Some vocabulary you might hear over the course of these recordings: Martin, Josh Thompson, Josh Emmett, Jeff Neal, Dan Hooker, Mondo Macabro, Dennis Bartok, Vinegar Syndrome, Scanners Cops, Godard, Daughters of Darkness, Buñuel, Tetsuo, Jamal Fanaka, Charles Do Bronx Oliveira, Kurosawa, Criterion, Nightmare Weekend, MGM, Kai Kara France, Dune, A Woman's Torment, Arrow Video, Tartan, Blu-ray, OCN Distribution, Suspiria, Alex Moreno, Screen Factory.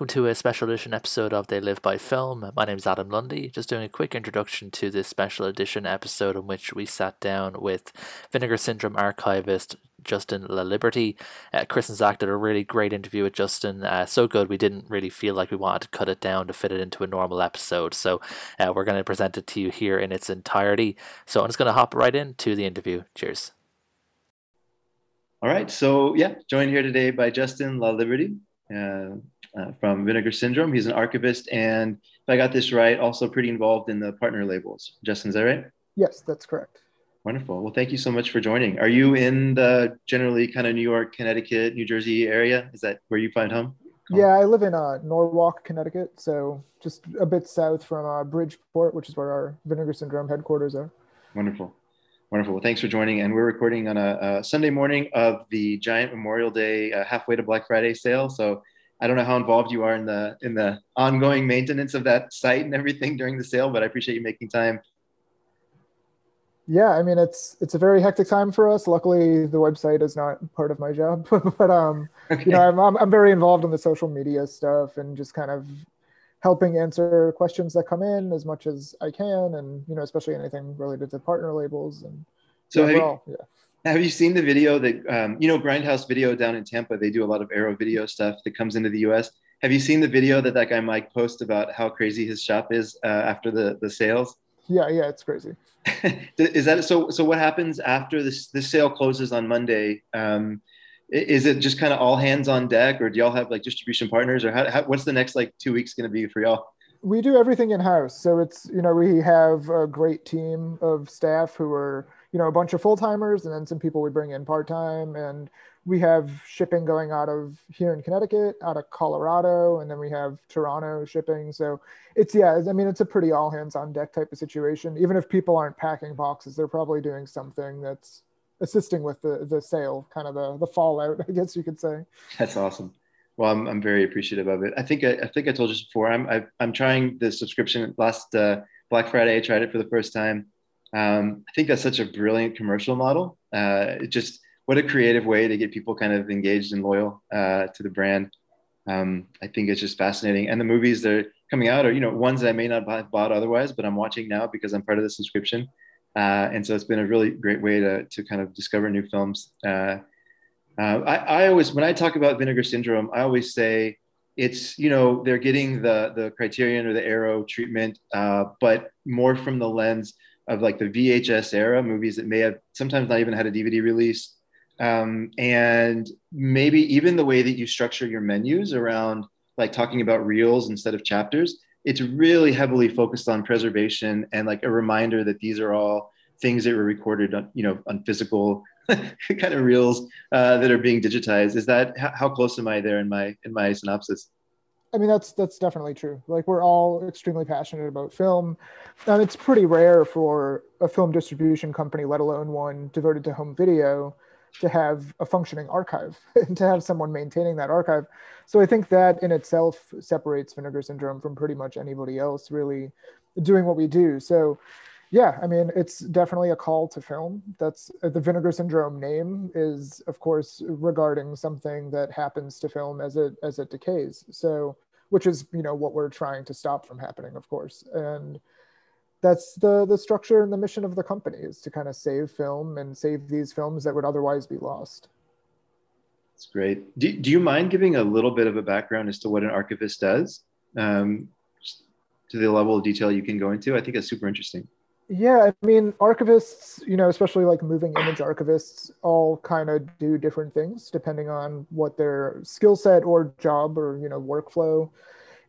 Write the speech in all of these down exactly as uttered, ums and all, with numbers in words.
welcome to a special edition episode of They Live by Film. My name's Adam Lundy, just doing a quick introduction to this special edition episode in which we sat down with Vinegar Syndrome archivist Justin LaLiberty. Uh, Chris and Zach did a really great interview with Justin, uh, so good we didn't really feel like we wanted to cut it down to fit it into a normal episode, so uh, we're going to present it to you here in its entirety. So I'm just going to hop right into the interview. Cheers. All right, so yeah, joined here today by Justin LaLiberty uh, uh, from Vinegar Syndrome. He's an archivist and, if I got this right, also pretty involved in the partner labels. Justin, is that right? Yes, that's correct. Wonderful. Well, thank you so much for joining. Are you in the generally kind of New York, Connecticut, New Jersey area? Is that where you find home? Come yeah, on. I live in uh, Norwalk, Connecticut, so just a bit south from uh, Bridgeport, which is where our Vinegar Syndrome headquarters are. Wonderful. Wonderful. Well, thanks for joining. And we're recording on a, a Sunday morning of the giant Memorial Day uh, halfway to Black Friday sale. So I don't know how involved you are in the in the ongoing maintenance of that site and everything during the sale, but I appreciate you making time. Yeah, I mean, it's it's a very hectic time for us. Luckily, the website is not part of my job, but um, okay. you know, I'm, I'm I'm very involved in the social media stuff and just kind of helping answer questions that come in as much as I can, and you know, especially anything related to partner labels. And so, have you, yeah. have you seen the video that um, you know, Grindhouse Video down in Tampa? They do a lot of Arrow Video stuff that comes into the U S. Have you seen the video that that guy Mike posts about how crazy his shop is uh, after the the sales? Yeah, yeah, it's crazy. Is that so? So what happens after this? This sale closes on Monday. Um, is it just kind of all hands on deck, or do y'all have like distribution partners, or how, how, what's the next like two weeks going to be for y'all? We do everything in house, so it's you know we have a great team of staff who are you know a bunch of full timers, and then some people we bring in part time, and we have shipping going out of here in Connecticut, out of Colorado, and then we have Toronto shipping. So it's, yeah, I mean, it's a pretty all hands on deck type of situation. Even if people aren't packing boxes, they're probably doing something that's assisting with the, the sale, kind of the, the fallout, I guess you could say. That's awesome. Well, I'm I'm very appreciative of it. I think I, I think I told you before, I'm I've, I'm trying the subscription last uh, Black Friday. I tried it for the first time. Um, I think that's such a brilliant commercial model. Uh, it just, what a creative way to get people kind of engaged and loyal uh, to the brand. Um, I think it's just fascinating. And the movies that are coming out are, you know, ones that I may not have bought otherwise, but I'm watching now because I'm part of the subscription. Uh, and so it's been a really great way to to kind of discover new films. Uh, uh, I, I always, when I talk about Vinegar Syndrome, I always say it's, you know, they're getting the, the Criterion or the Arrow treatment, uh, but more from the lens of like the V H S era movies that may have sometimes not even had a D V D release. Um, and maybe even the way that you structure your menus around like talking about reels instead of chapters, it's really heavily focused on preservation and like a reminder that these are all things that were recorded on, you know, on physical kind of reels uh, that are being digitized. Is that, how, how close am I there in my, in my synopsis? I mean, that's, that's definitely true. Like, we're all extremely passionate about film, and it's pretty rare for a film distribution company, let alone one devoted to home video, to have a functioning archive and to have someone maintaining that archive. So I think that in itself separates Vinegar Syndrome from pretty much anybody else really doing what we do. So yeah, I mean, it's definitely a call to film. That's uh, the Vinegar Syndrome name is, of course, regarding something that happens to film as it as it decays. So, which is, you know, what we're trying to stop from happening, of course. And that's the the structure and the mission of the company, is to kind of save film and save these films that would otherwise be lost. That's great. Do, do you mind giving a little bit of a background as to what an archivist does, um, to the level of detail you can go into? I think that's super interesting. Yeah, I mean, archivists, you know, especially like moving image archivists, all kind of do different things depending on what their skill set or job or, you know, workflow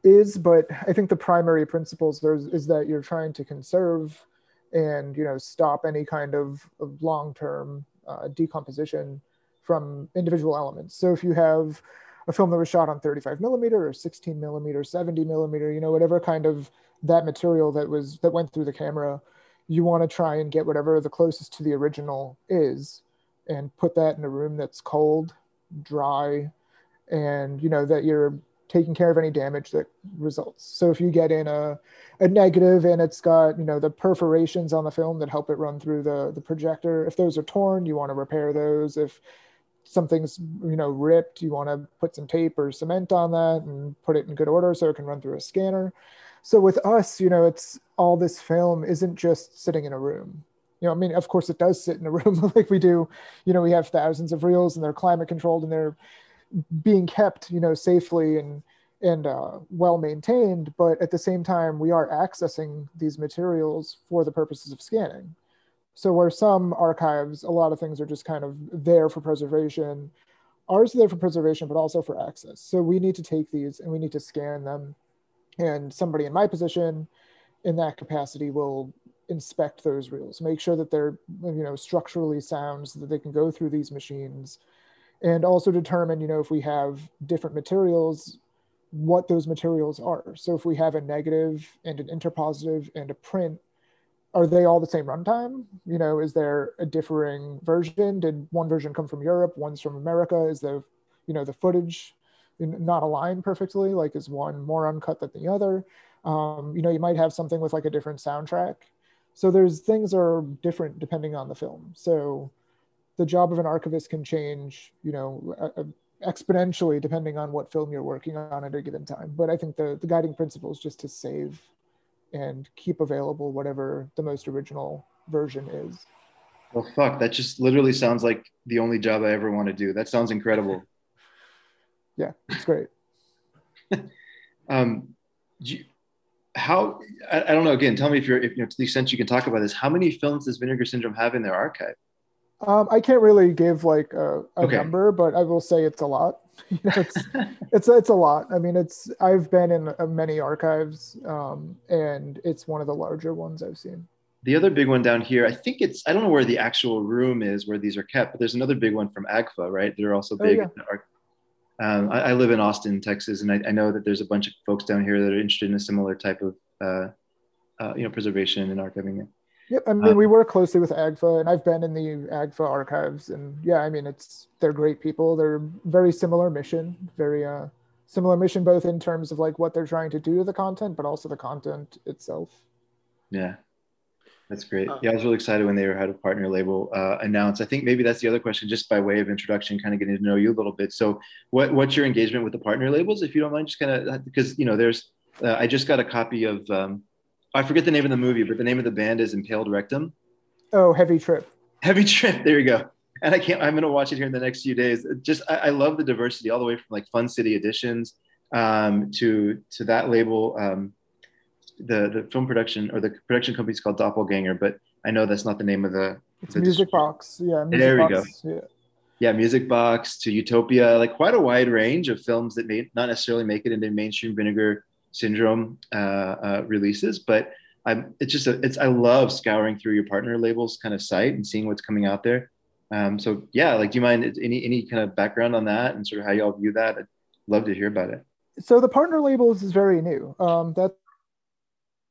is, but I think the primary principles there's is that you're trying to conserve and, you know, stop any kind of, of long-term uh, decomposition from individual elements. So if you have a film that was shot on thirty-five millimeter or sixteen millimeter, seventy millimeter, you know, whatever kind of that material that was that went through the camera, you want to try and get whatever the closest to the original is and put that in a room that's cold, dry, and, you know, that you're taking care of any damage that results. So if you get in a, a negative and it's got, you know, the perforations on the film that help it run through the, the projector, if those are torn, you want to repair those. If something's, you know, ripped, you want to put some tape or cement on that and put it in good order so it can run through a scanner. So with us, you know, it's all this film isn't just sitting in a room. You know, I mean, of course it does sit in a room like we do. You know, we have thousands of reels and they're climate controlled and they're being kept, you know, safely and and uh, well maintained. But at the same time, we are accessing these materials for the purposes of scanning. So where some archives, a lot of things are just kind of there for preservation. Ours are there for preservation, but also for access. So we need to take these and we need to scan them. And somebody in my position in that capacity will inspect those reels, make sure that they're, you know, structurally sound so that they can go through these machines, and also determine, you know, if we have different materials, what those materials are. So if we have a negative and an interpositive and a print, are they all the same runtime? You know, is there a differing version? Did one version come from Europe? One's from America? Is the, you know, the footage not aligned perfectly? Like, is one more uncut than the other? Um, you know, you might have something with like a different soundtrack. So there's things are different depending on the film. So the job of an archivist can change, you know, uh, exponentially depending on what film you're working on at a given time. But I think the, the guiding principle is just to save and keep available whatever the most original version is. Well, fuck, that just literally sounds like the only job I ever want to do. That sounds incredible. Yeah, it's great. um, do you, how, I, I don't know, again, tell me if you're, if, you know, to the extent you can talk about this, how many films does Vinegar Syndrome have in their archive? Um, I can't really give like a, a okay. number, but I will say it's a lot. You know, it's, it's, it's a lot. I mean, it's, I've been in uh, many archives um, and it's one of the larger ones I've seen. The other big one down here, I think it's, I don't know where the actual room is where these are kept, but there's another big one from Agfa, right? They're also big. Oh, yeah. in the arch- um, I, I live in Austin, Texas, and I, I know that there's a bunch of folks down here that are interested in a similar type of, uh, uh, you know, preservation and archiving. Yep, I mean, um, we work closely with Agfa, and I've been in the Agfa archives, and yeah, I mean, it's, they're great people. They're very similar mission, very uh, similar mission, both in terms of like what they're trying to do to the content, but also the content itself. Yeah, that's great. Yeah, I was really excited when they had a partner label uh, announced. I think maybe that's the other question, just by way of introduction, kind of getting to know you a little bit. So what what's your engagement with the partner labels, if you don't mind, just kind of, because, you know, there's, uh, I just got a copy of, um, I forget the name of the movie, but the name of the band is Impaled Rectum. Oh, Heavy Trip. Heavy Trip. There you go. And I can't, I'm going to watch it here in the next few days. Just, I, I love the diversity all the way from like Fun City Editions um, to, to that label. Um, the, the film production or the production company is called Doppelganger, but I know that's not the name of the. It's the Music Box. Yeah. Music there we box. go. Yeah. Yeah. Music Box to Utopia, like quite a wide range of films that may not necessarily make it into mainstream Vinegar Syndrome uh, uh, releases, but I'm, it's just, a, it's, I love scouring through your partner labels kind of site and seeing what's coming out there. Um, so yeah, like, do you mind any, any kind of background on that and sort of how y'all view that? I'd love to hear about it. So the partner labels is very new. Um, that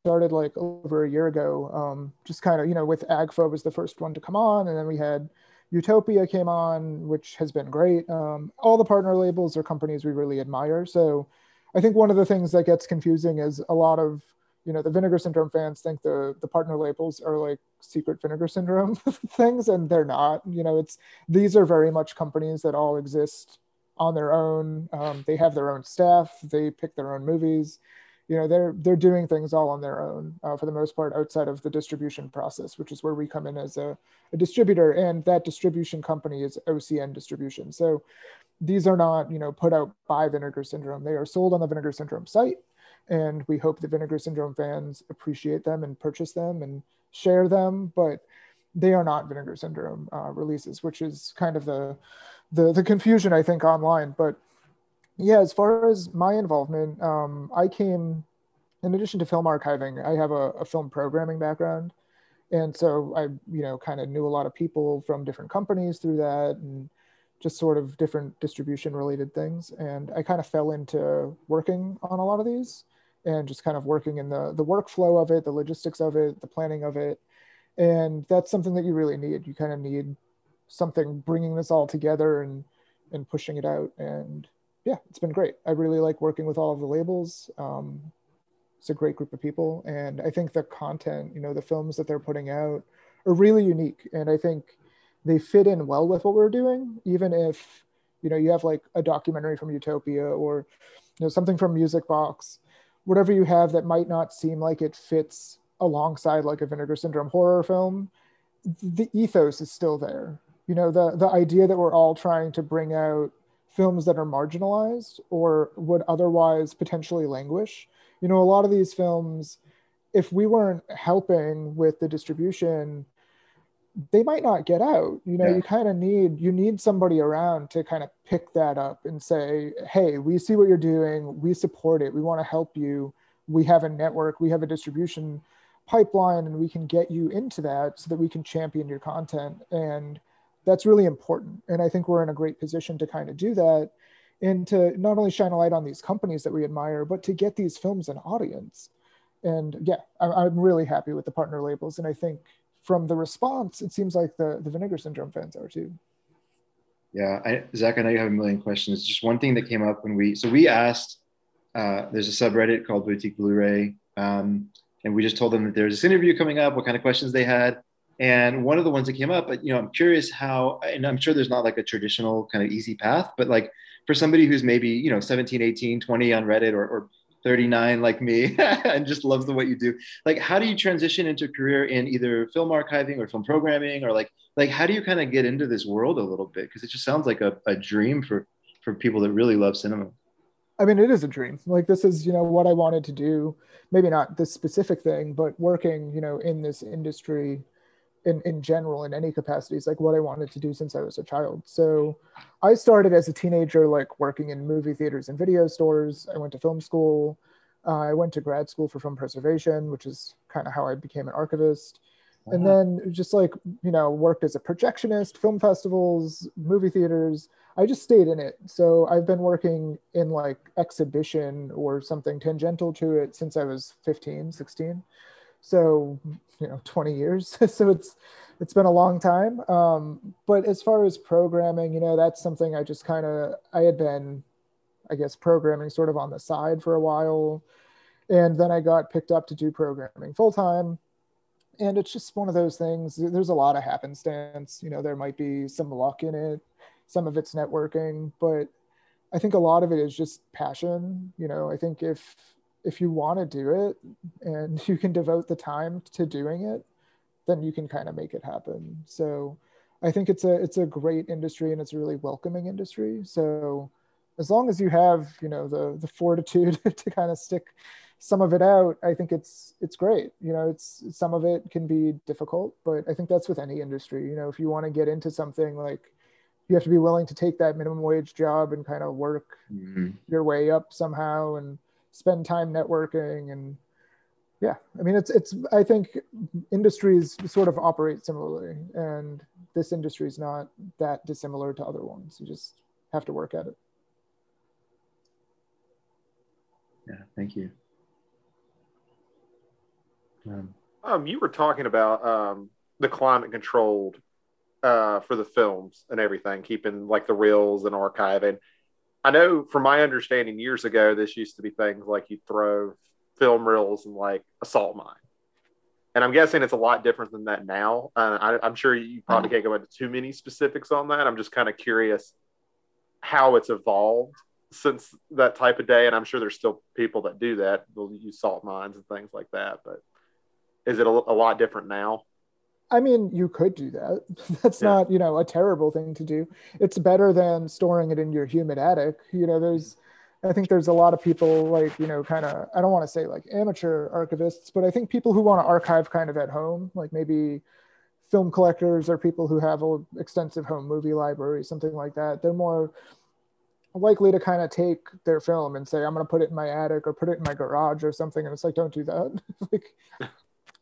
started like over a year ago, um, just kind of, you know, with Agfa was the first one to come on. And then we had Utopia came on, which has been great. Um, all the partner labels are companies we really admire. So I think one of the things that gets confusing is a lot of, you know, the Vinegar Syndrome fans think the, the partner labels are like secret Vinegar Syndrome things, and they're not. You know, it's, these are very much companies that all exist on their own. Um, they have their own staff. They pick their own movies. You know, they're, they're doing things all on their own uh, for the most part outside of the distribution process, which is where we come in as a, a distributor, and that distribution company is O C N Distribution. So these are not, you know, put out by Vinegar Syndrome. They are sold on the Vinegar Syndrome site, and we hope the Vinegar Syndrome fans appreciate them and purchase them and share them, but they are not Vinegar Syndrome uh, releases, which is kind of the, the, the confusion I think online. But yeah, as far as my involvement, um, I came, in addition to film archiving, I have a, a film programming background. And so I, you know, kind of knew a lot of people from different companies through that, and just sort of different distribution related things. And I kind of fell into working on a lot of these and just kind of working in the, the workflow of it, the logistics of it, the planning of it. And that's something that you really need. You kind of need something bringing this all together and, and pushing it out. And yeah, it's been great. I really like working with all of the labels. Um, it's a great group of people. And I think the content, you know, the films that they're putting out are really unique. And I think they fit in well with what we're doing, even if, you know, you have like a documentary from Utopia or, you know, something from Music Box, whatever you have that might not seem like it fits alongside like a Vinegar Syndrome horror film, the ethos is still there. You know, the, the idea that we're all trying to bring out films that are marginalized or would otherwise potentially languish. You know, a lot of these films, if we weren't helping with the distribution, they might not get out. You know, yeah. you kind of need, you need somebody around to kind of pick that up and say, hey, we see what you're doing. We support it. We want to help you. We have a network. We have a distribution pipeline, and we can get you into that so that we can champion your content. And that's really important. And I think we're in a great position to kind of do that and to not only shine a light on these companies that we admire, but to get these films an audience. And yeah, I'm really happy with the partner labels. And I think from the response, it seems like the, the Vinegar Syndrome fans are too. Yeah, I, Zach, I know you have a million questions. Just one thing that came up when we, so we asked, uh, there's a subreddit called Boutique Blu-ray, um, and we just told them that there's this interview coming up, what kind of questions they had. And one of the ones that came up, you know, I'm curious how, and I'm sure there's not like a traditional kind of easy path, but like for somebody who's maybe, you know, seventeen, eighteen, twenty on Reddit or, or thirty-nine like me and just loves the what you do, like how do you transition into a career in either film archiving or film programming, or like, like how do you kind of get into this world a little bit? Because it just sounds like a, a dream for, for people that really love cinema. I mean, it is a dream. Like this is, you know, what I wanted to do, maybe not this specific thing, but working, you know, in this industry in, in general, in any capacity, is like what I wanted to do since I was a child. So I started as a teenager, like working in movie theaters and video stores. I went to film school. Uh, I went to grad school for film preservation, which is kind of how I became an archivist. Wow. And then just like, you know, worked as a projectionist, film festivals, movie theaters. I just stayed in it. So I've been working in like exhibition or something tangential to it since I was fifteen, sixteen. So, you know, twenty years. So it's, it's been a long time. Um, but as far as programming, you know, that's something I just kind of, I had been, I guess, programming sort of on the side for a while. And then I got picked up to do programming full time. And it's just one of those things. There's a lot of happenstance, you know, there might be some luck in it. Some of it's networking, but I think a lot of it is just passion. You know, I think if, if you want to do it and you can devote the time to doing it, then you can kind of make it happen. So I think it's a, it's a great industry, and it's a really welcoming industry. So as long as you have, you know, the, the fortitude to kind of stick some of it out, I think it's, it's great. You know, it's, some of it can be difficult, but I think that's with any industry. You know, if you want to get into something, like you have to be willing to take that minimum wage job and kind of work mm-hmm. your way up somehow and spend time networking. And yeah, I mean, it's, it's, I think industries sort of operate similarly, and this industry is not that dissimilar to other ones. You just have to work at it. Yeah, thank you. Um, um you were talking about um, the climate controlled uh, for the films and everything, keeping like the reels and archiving. I know from my understanding years ago, this used to be things like you throw film reels and like a salt mine. And I'm guessing it's a lot different than that now. Uh, I, I'm sure you probably can't go into too many specifics on that. I'm just kind of curious how it's evolved since that type of day. And I'm sure there's still people that do that. They'll use salt mines and things like that. But is it a, a lot different now? I mean, you could do that. That's yeah. not, you know, a terrible thing to do. It's better than storing it in your humid attic. You know, there's, I think there's a lot of people like, you know, kind of, I don't want to say like amateur archivists, but I think people who want to archive kind of at home, like maybe film collectors or people who have an extensive home movie library, something like that. They're more likely to kind of take their film and say, I'm going to put it in my attic or put it in my garage or something. And it's like, don't do that. like.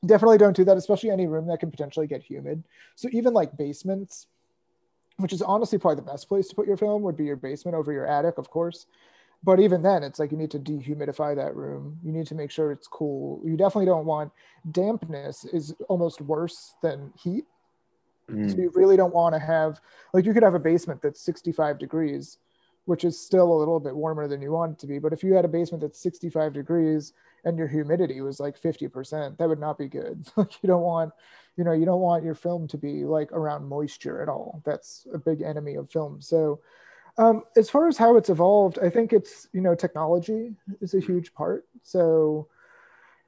Definitely don't do that, especially any room that can potentially get humid. So even like basements, which is honestly probably the best place to put your film, would be your basement over your attic, of course. But even then, it's like you need to dehumidify that room. You need to make sure it's cool. You definitely don't want, dampness is almost worse than heat. Mm. So you really don't want to have, like you could have a basement that's sixty-five degrees, which is still a little bit warmer than you want it to be. But if you had a basement that's sixty-five degrees and your humidity was like fifty percent, that would not be good. Like you don't want, you know, you don't want your film to be like around moisture at all. That's a big enemy of film. So um, as far as how it's evolved, I think it's, you know, technology is a huge part. So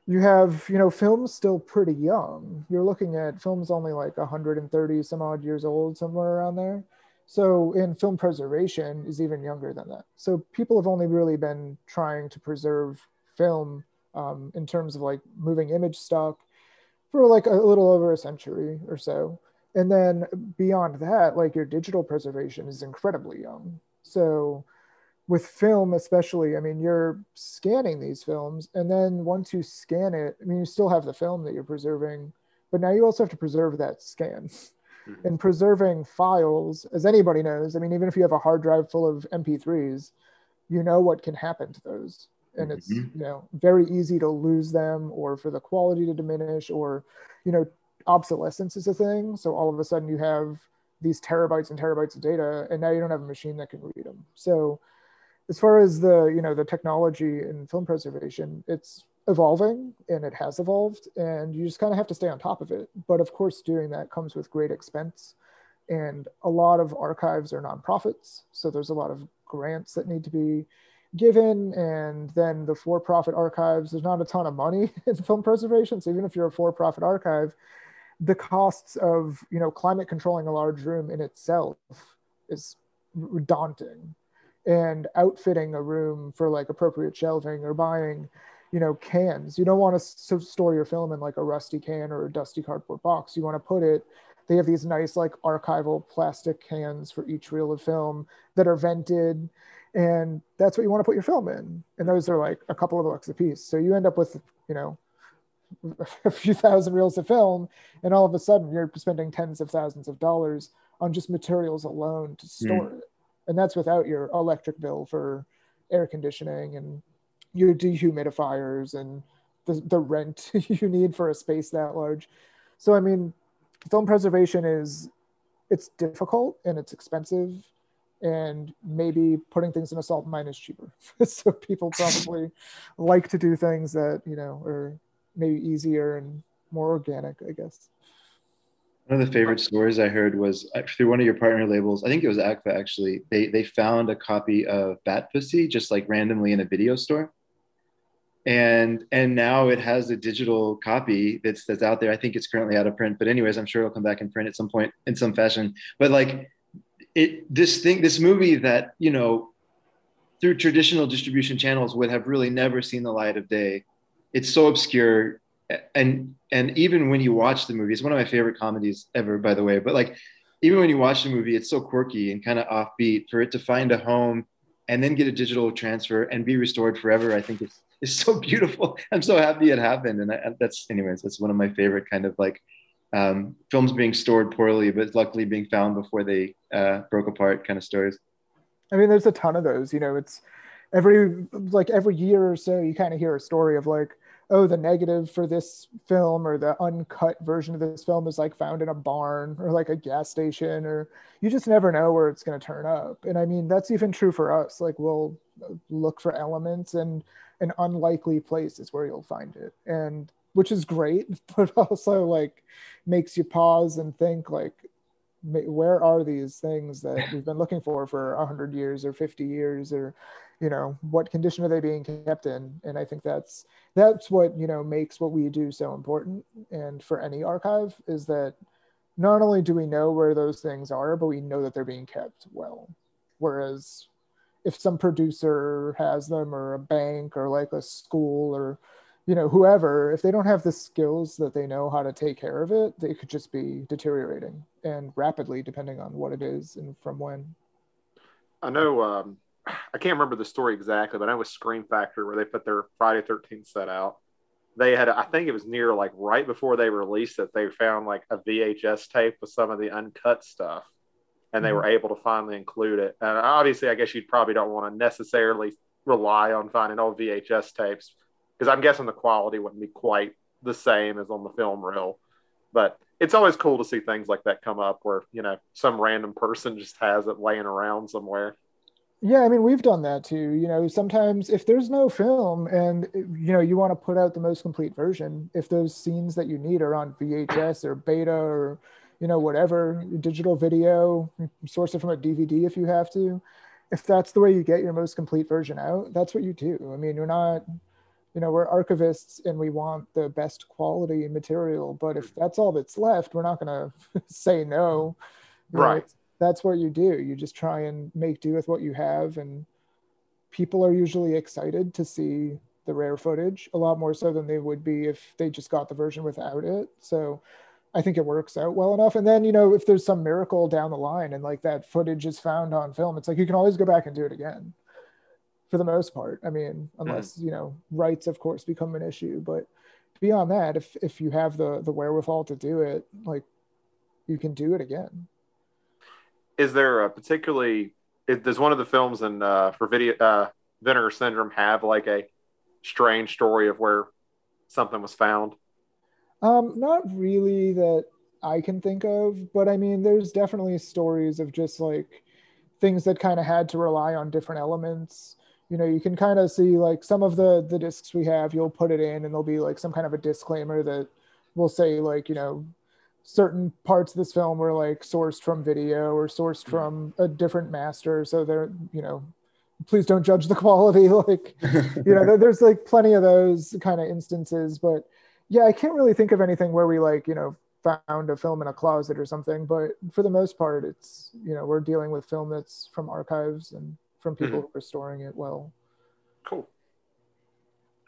you have, you know, film's still pretty young. You're looking at film's only like one hundred thirty some odd years old, somewhere around there. So, and film preservation is even younger than that. So people have only really been trying to preserve film um, in terms of like moving image stock for like a little over a century or so. And then beyond that, like your digital preservation is incredibly young. So with film especially, I mean, you're scanning these films, and then once you scan it, I mean, you still have the film that you're preserving, but now you also have to preserve that scan. And preserving files, as anybody knows, I mean, even if you have a hard drive full of M P threes, you know what can happen to those. And it's, mm-hmm. you know, very easy to lose them, or for the quality to diminish, or, you know, obsolescence is a thing. So all of a sudden you have these terabytes and terabytes of data, and now you don't have a machine that can read them. So as far as the, you know, the technology in film preservation, it's evolving, and it has evolved, and you just kind of have to stay on top of it. But of course, doing that comes with great expense, and a lot of archives are nonprofits, so there's a lot of grants that need to be given. And then the for-profit archives, there's not a ton of money in film preservation. So even if you're a for-profit archive, the costs of, you know, climate controlling a large room in itself is daunting, and outfitting a room for like appropriate shelving, or buying, you know, cans. You don't want to store your film in like a rusty can or a dusty cardboard box. You want to put it, they have these nice like archival plastic cans for each reel of film that are vented. And that's what you want to put your film in. And those are like a couple of bucks a piece. So you end up with, you know, a few thousand reels of film, and all of a sudden you're spending tens of thousands of dollars on just materials alone to store mm. it. And that's without your electric bill for air conditioning, and your dehumidifiers, and the, the rent you need for a space that large. So, I mean, film preservation is, it's difficult, and it's expensive, and maybe putting things in a salt mine is cheaper. So people probably like to do things that, you know, are maybe easier and more organic, I guess. One of the favorite stories I heard was through one of your partner labels. I think it was Agfa, actually. They, they found a copy of Bat Pussy just like randomly in a video store. And and now it has a digital copy that's that's out there. I think it's currently out of print, but anyways, I'm sure it'll come back in print at some point in some fashion. But like it, this thing, this movie that, you know, through traditional distribution channels would have really never seen the light of day. It's so obscure, and and even when you watch the movie, it's one of my favorite comedies ever, by the way. But like even when you watch the movie, it's so quirky and kind of offbeat. For it to find a home and then get a digital transfer and be restored forever, I think it's It's so beautiful. I'm so happy it happened. And I, that's, anyways, that's one of my favorite kind of like um, films being stored poorly, but luckily being found before they uh, broke apart kind of stories. I mean, there's a ton of those, you know, it's every, like every year or so, you kind of hear a story of like, oh, the negative for this film or the uncut version of this film is like found in a barn or like a gas station, or you just never know where it's going to turn up. And I mean, that's even true for us. Like we'll look for elements, and an unlikely place is where you'll find it. And which is great, but also like makes you pause and think like, where are these things that we've been looking for for one hundred years or fifty years, or, you know, what condition are they being kept in? And I think that's that's what, you know, makes what we do so important. And for any archive is that not only do we know where those things are, but we know that they're being kept well. Whereas if some producer has them, or a bank, or like a school, or, you know, whoever, if they don't have the skills that they know how to take care of it, they could just be deteriorating, and rapidly, depending on what it is and from when. I know, um, I can't remember the story exactly, but I know it was Screen Factory where they put their Friday the thirteenth set out. They had, I think it was near like right before they released it, they found like a V H S tape with some of the uncut stuff. And they were able to finally include it. And obviously, I guess you probably don't want to necessarily rely on finding old V H S tapes, because I'm guessing the quality wouldn't be quite the same as on the film reel. But it's always cool to see things like that come up where, you know, some random person just has it laying around somewhere. Yeah, I mean, we've done that too. You know, sometimes if there's no film and, you know, you want to put out the most complete version, if those scenes that you need are on V H S or beta or, you know, whatever, digital video, source it from a D V D if you have to, if that's the way you get your most complete version out, that's what you do. I mean, you're not, you know, we're archivists and we want the best quality material, but if that's all that's left, we're not going to say no. Right. That's what you do. You just try and make do with what you have. And people are usually excited to see the rare footage, a lot more so than they would be if they just got the version without it. So I think it works out well enough. And then, you know, if there's some miracle down the line and like that footage is found on film, it's like, you can always go back and do it again for the most part. I mean, unless, mm. you know, rights of course become an issue, but beyond that, if, if you have the, the wherewithal to do it, like you can do it again. Is there a particularly, is, does one of the films in uh, for video, uh, Vinegar Syndrome have like a strange story of where something was found? Um, not really that I can think of, but I mean, there's definitely stories of just like things that kind of had to rely on different elements. You know, you can kind of see like some of the, the discs we have, you'll put it in and there'll be like some kind of a disclaimer that will say like, you know, certain parts of this film were like sourced from video or sourced from a different master. So they're, you know, please don't judge the quality. Like, you know, there's like plenty of those kind of instances, but yeah, I can't really think of anything where we like, you know, found a film in a closet or something, but for the most part, it's, you know, we're dealing with film that's from archives and from people mm-hmm. who are storing it well. Cool.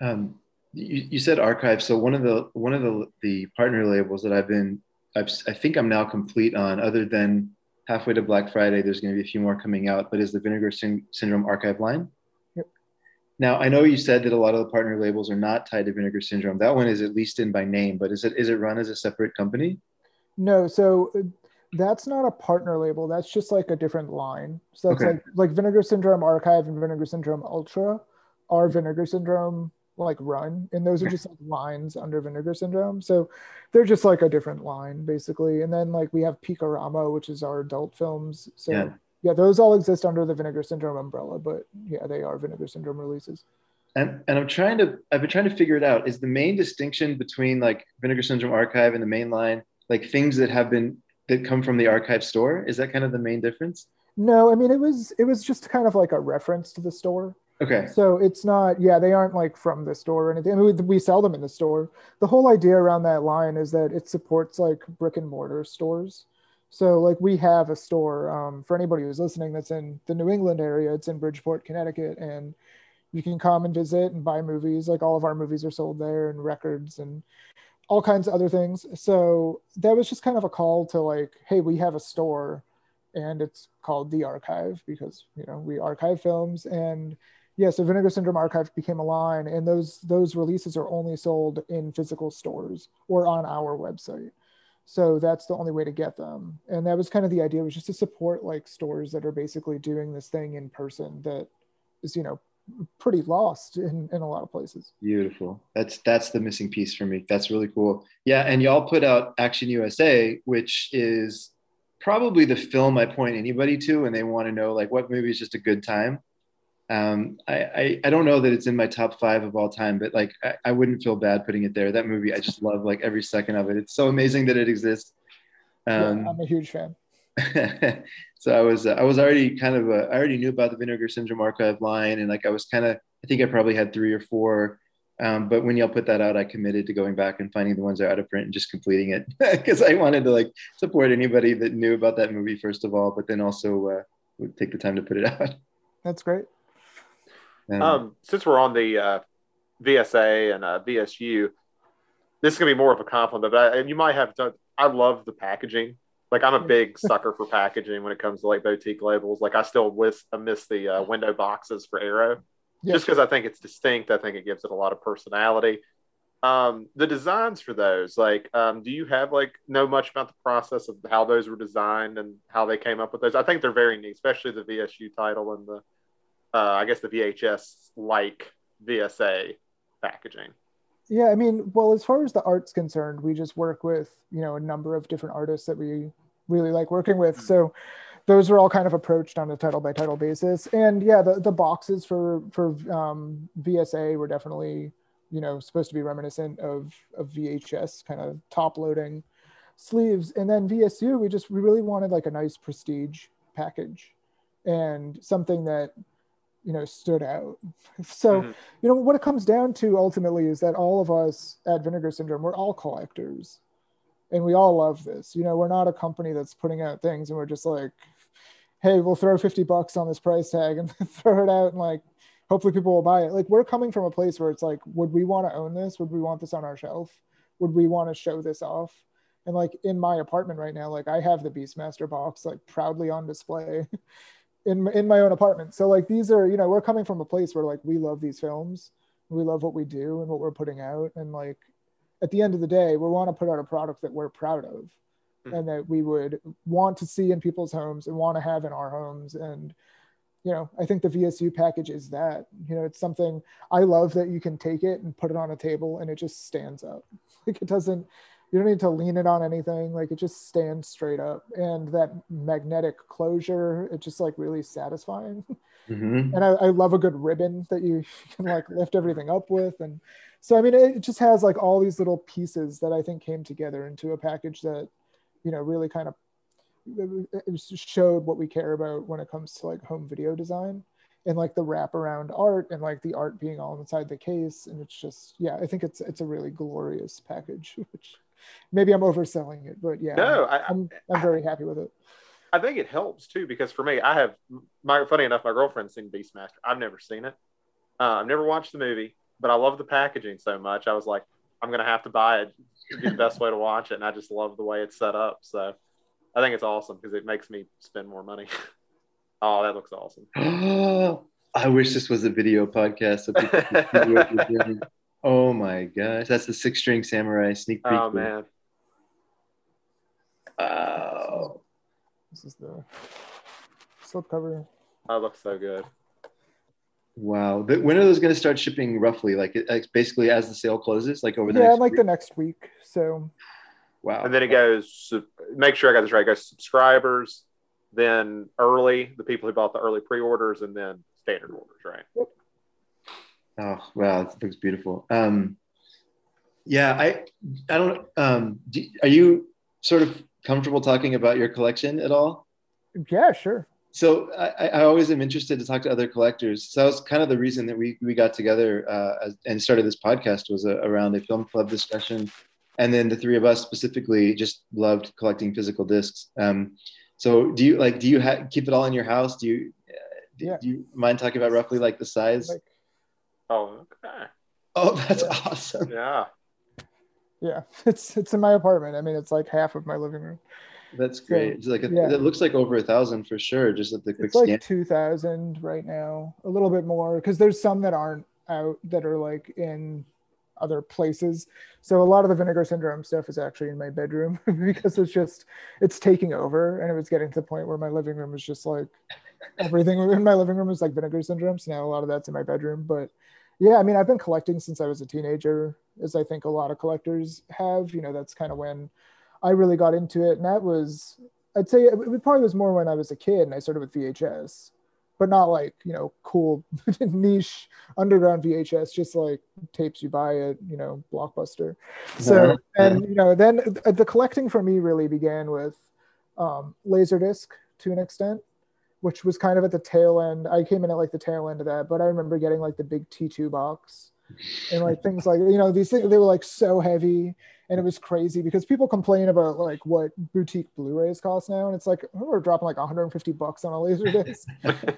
Um, you, you said archives. So one of the, one of the, the partner labels that I've been, I've, I think I'm now complete on, other than halfway to Black Friday, there's going to be a few more coming out, but is the Vinegar Syn- Syndrome archive line. Yep. Now, I know you said that a lot of the partner labels are not tied to Vinegar Syndrome. That one is at least in by name, but is it is it run as a separate company? No, so that's not a partner label. That's just like a different line. So it's okay. like, like Vinegar Syndrome Archive and Vinegar Syndrome Ultra are Vinegar Syndrome like run, and those are just like lines under Vinegar Syndrome, so they're just like a different line basically. And then like we have Picaramo, which is our adult films, so yeah. yeah those all exist under the Vinegar Syndrome umbrella, but yeah, they are Vinegar Syndrome releases. And and I'm trying to I've been trying to figure it out, is the main distinction between like Vinegar Syndrome Archive and the main line like things that have been that come from the archive store? Is that kind of the main difference? No, I mean it was it was just kind of like a reference to the store. Okay. So it's not, yeah, they aren't like from the store or anything. I mean, we, we sell them in the store. The whole idea around that line is that it supports like brick and mortar stores. So like we have a store, um, for anybody who's listening that's in the New England area, it's in Bridgeport, Connecticut, and you can come and visit and buy movies. Like all of our movies are sold there, and records and all kinds of other things. So that was just kind of a call to like, hey, we have a store and it's called The Archive because, you know, we archive films. And yeah, so Vinegar Syndrome Archive became a line, and those those releases are only sold in physical stores or on our website. So that's the only way to get them. And that was kind of the idea, was just to support like stores that are basically doing this thing in person that is, you know, pretty lost in, in a lot of places. Beautiful. That's that's the missing piece for me. That's really cool. Yeah, and y'all put out Action U S A, which is probably the film I point anybody to and they want to know like what movie is just a good time. Um, I, I, I don't know that it's in my top five of all time, but like, I, I wouldn't feel bad putting it there. That movie, I just love like every second of it. It's so amazing that it exists. Um, yeah, I'm a huge fan. So I was, uh, I was already kind of, a, I already knew about the Vinegar Syndrome Archive line. And like, I was kind of, I think I probably had three or four, um, but when y'all put that out, I committed to going back and finding the ones that are out of print and just completing it because I wanted to like support anybody that knew about that movie, first of all, but then also uh, would take the time to put it out. That's great. Um, since we're on the uh, V S A and uh, V S U, this is going to be more of a compliment, but I, and you might have done, I love the packaging. Like I'm a big sucker for packaging when it comes to like boutique labels. Like I still miss, I miss the uh, window boxes for Arrow, yes. just because I think it's distinct. I think it gives it a lot of personality. Um, the designs for those, like, um, do you have like, know much about the process of how those were designed and how they came up with those? I think they're very neat, especially the V S U title and the Uh, I guess the V H S-like V S A packaging. Yeah, I mean, well, as far as the art's concerned, we just work with, you know, a number of different artists that we really like working with. So those are all kind of approached on a title by title basis. And yeah, the, the boxes for, for um, V S A were definitely, you know, supposed to be reminiscent of, of V H S kind of top loading sleeves. And then V S U, we just, we really wanted like a nice prestige package and something that, you know, stood out. So, mm-hmm. you know, what it comes down to ultimately is that all of us at Vinegar Syndrome, we're all collectors. And we all love this. You know, we're not a company that's putting out things and we're just like, hey, we'll throw fifty bucks on this price tag and throw it out and like, hopefully people will buy it. Like, we're coming from a place where it's like, would we want to own this? Would we want this on our shelf? Would we want to show this off? And like in my apartment right now, like I have the Beastmaster box like proudly on display in, in my own apartment. So like these are, you know, we're coming from a place where like we love these films. We love what we do and what we're putting out. And like, at the end of the day, we want to put out a product that we're proud of mm. and that we would want to see in people's homes and want to have in our homes. And, you know, I think the V S U package is that, you know, it's something I love that you can take it and put it on a table and it just stands up. Like it doesn't, you don't need to lean it on anything. Like it just stands straight up. And that magnetic closure, it's just like really satisfying. Mm-hmm. And I, I love a good ribbon that you can like lift everything up with. And so, I mean, it just has like all these little pieces that I think came together into a package that, you know, really kind of showed what we care about when it comes to like home video design and like the wraparound art and like the art being all inside the case. And it's just, yeah, I think it's it's a really glorious package, which maybe I'm overselling it, but yeah, no, I, I'm, I'm very happy with it. I think it helps too, because for me, I have, my funny enough, my girlfriend's seen Beastmaster. I've never seen it. Uh, I've never watched the movie. But I love the packaging so much. I was like, I'm going to have to buy it. It'd be the best way to watch it. And I just love the way it's set up. So I think it's awesome because it makes me spend more money. Oh, that looks awesome. I wish this was a video podcast. So people could see what you're doing. Oh my gosh. That's the Six String Samurai sneak peek. Oh, man. Oh. This is the slipcover. Oh, it looks so good. Wow. But when are those going to start shipping roughly? Like, it, basically as the sale closes, like over the yeah, next like week? the next week. So, wow. And then it goes, make sure I got this right, it goes subscribers, then early, the people who bought the early pre-orders, and then standard orders, right? Yep. Oh, wow. That looks beautiful. Um, yeah, I I don't, um, do, are you sort of comfortable talking about your collection at all? Yeah, sure. So I, I always am interested to talk to other collectors. So that was kind of the reason that we, we got together uh, and started this podcast was a, around a film club discussion. And then the three of us specifically just loved collecting physical discs. Um, so do you like, do you ha- keep it all in your house? Do you, uh, do, yeah. do you mind talking about roughly like the size? Like, oh, okay. Oh, that's yeah. awesome. Yeah. Yeah. It's, it's in my apartment. I mean, it's like half of my living room. That's great. So, it's like a, yeah. It looks like over a thousand for sure. Just at the quick it's like scan. two thousand right now, a little bit more because there's some that aren't out that are like in other places. So a lot of the Vinegar Syndrome stuff is actually in my bedroom because it's just it's taking over, and it was getting to the point where my living room was just like everything in my living room was like Vinegar Syndrome. So now a lot of that's in my bedroom. But yeah, I mean, I've been collecting since I was a teenager, as I think a lot of collectors have. You know, that's kind of when I really got into it, and that was, I'd say it probably was more when I was a kid and I started with V H S, but not like, you know, cool niche underground V H S, just like tapes you buy at, you know, Blockbuster. So, yeah. And, you know, then the collecting for me really began with um, Laserdisc to an extent, which was kind of at the tail end. I came in at like the tail end of that, but I remember getting like the big T two box. And like things like, you know, these things, they were like so heavy, and it was crazy because people complain about like what boutique Blu-rays cost now, and it's like we're dropping like one hundred fifty bucks on a Laserdisc.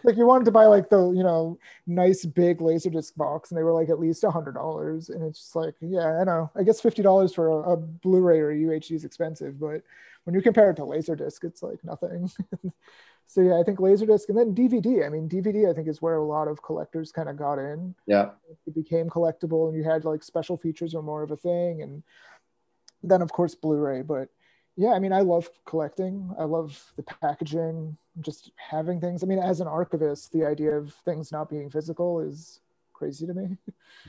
Like you wanted to buy like the, you know, nice big Laserdisc box, and they were like at least a hundred dollars, and it's just like, yeah, I know, I guess fifty dollars for a, a Blu-ray or a U H D is expensive, but when you compare it to Laserdisc, it's like nothing. So yeah, I think Laserdisc, and then D V D. I mean, D V D, I think, is where a lot of collectors kind of got in. Yeah. It became collectible, and you had like special features or more of a thing. And then, of course, Blu-ray. But yeah, I mean, I love collecting. I love the packaging, just having things. I mean, as an archivist, the idea of things not being physical is crazy to me.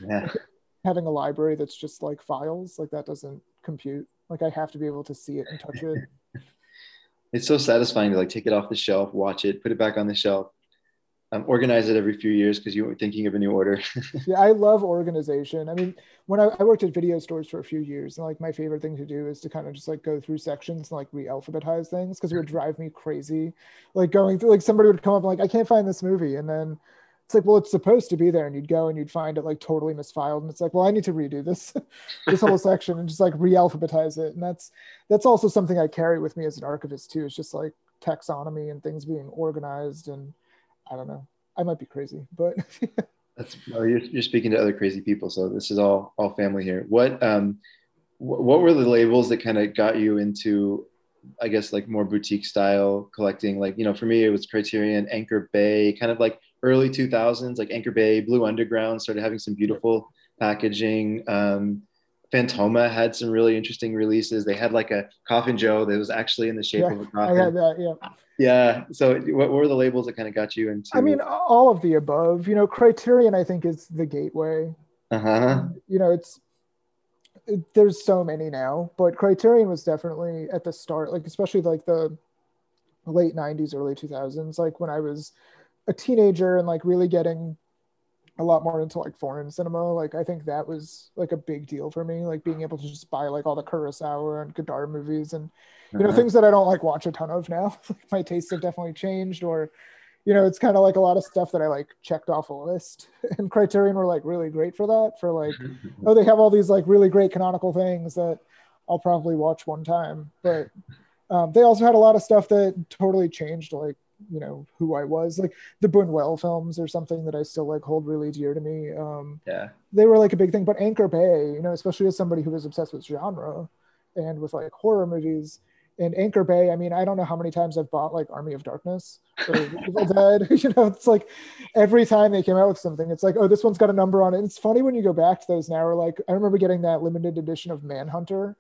Yeah. Having a library that's just like files, like that doesn't compute. Like I have to be able to see it and touch it. it's so satisfying to like take it off the shelf, watch it, put it back on the shelf, um, organize it every few years because you were thinking of a new order. Yeah, I love organization. I mean, when I, I worked at video stores for a few years, and like my favorite thing to do is to kind of just like go through sections and like re-alphabetize things, because it would drive me crazy. Like going through, like somebody would come up and like, I can't find this movie. And then it's like, well, it's supposed to be there, and you'd go and you'd find it like totally misfiled, and it's like, well, I need to redo this this whole section and just like re-alphabetize it. And that's that's also something I carry with me as an archivist too. It's just like taxonomy and things being organized, and I don't know, I might be crazy, but that's well, you're, you're speaking to other crazy people, so this is all all family here. What um wh what were the labels that kind of got you into, I guess, like more boutique style collecting? Like, you know, for me it was Criterion, Anchor Bay, kind of like early two thousands, like Anchor Bay, Blue Underground started having some beautiful packaging. Um, Fantoma had some really interesting releases. They had like a Coffin Joe that was actually in the shape yeah, of a coffin. I had that, yeah. Yeah, so what were the labels that kind of got you into? I mean, all of the above. You know, Criterion, I think, is the gateway. Uh-huh. You know, it's, it, there's so many now, but Criterion was definitely at the start, like especially like the late nineties, early two thousands, like when I was a teenager and like really getting a lot more into like foreign cinema. Like I think that was like a big deal for me, like being able to just buy like all the Kurosawa and Godard movies and, you know, uh-huh. things that I don't like watch a ton of now. My tastes have definitely changed, or, you know, it's kind of like a lot of stuff that I like checked off a list, and Criterion were like really great for that, for like, oh, they have all these like really great canonical things that I'll probably watch one time. But um, they also had a lot of stuff that totally changed, like, you know, who I was. Like the Buñuel films or something that I still like hold really dear to me. Um, yeah, they were like a big thing. But Anchor Bay, you know, especially as somebody who was obsessed with genre and with like horror movies, and Anchor Bay, I mean, I don't know how many times I've bought like Army of Darkness or Evil Dead. You know, it's like every time they came out with something, it's like, oh, this one's got a number on it. And it's funny when you go back to those now, or like I remember getting that limited edition of Manhunter,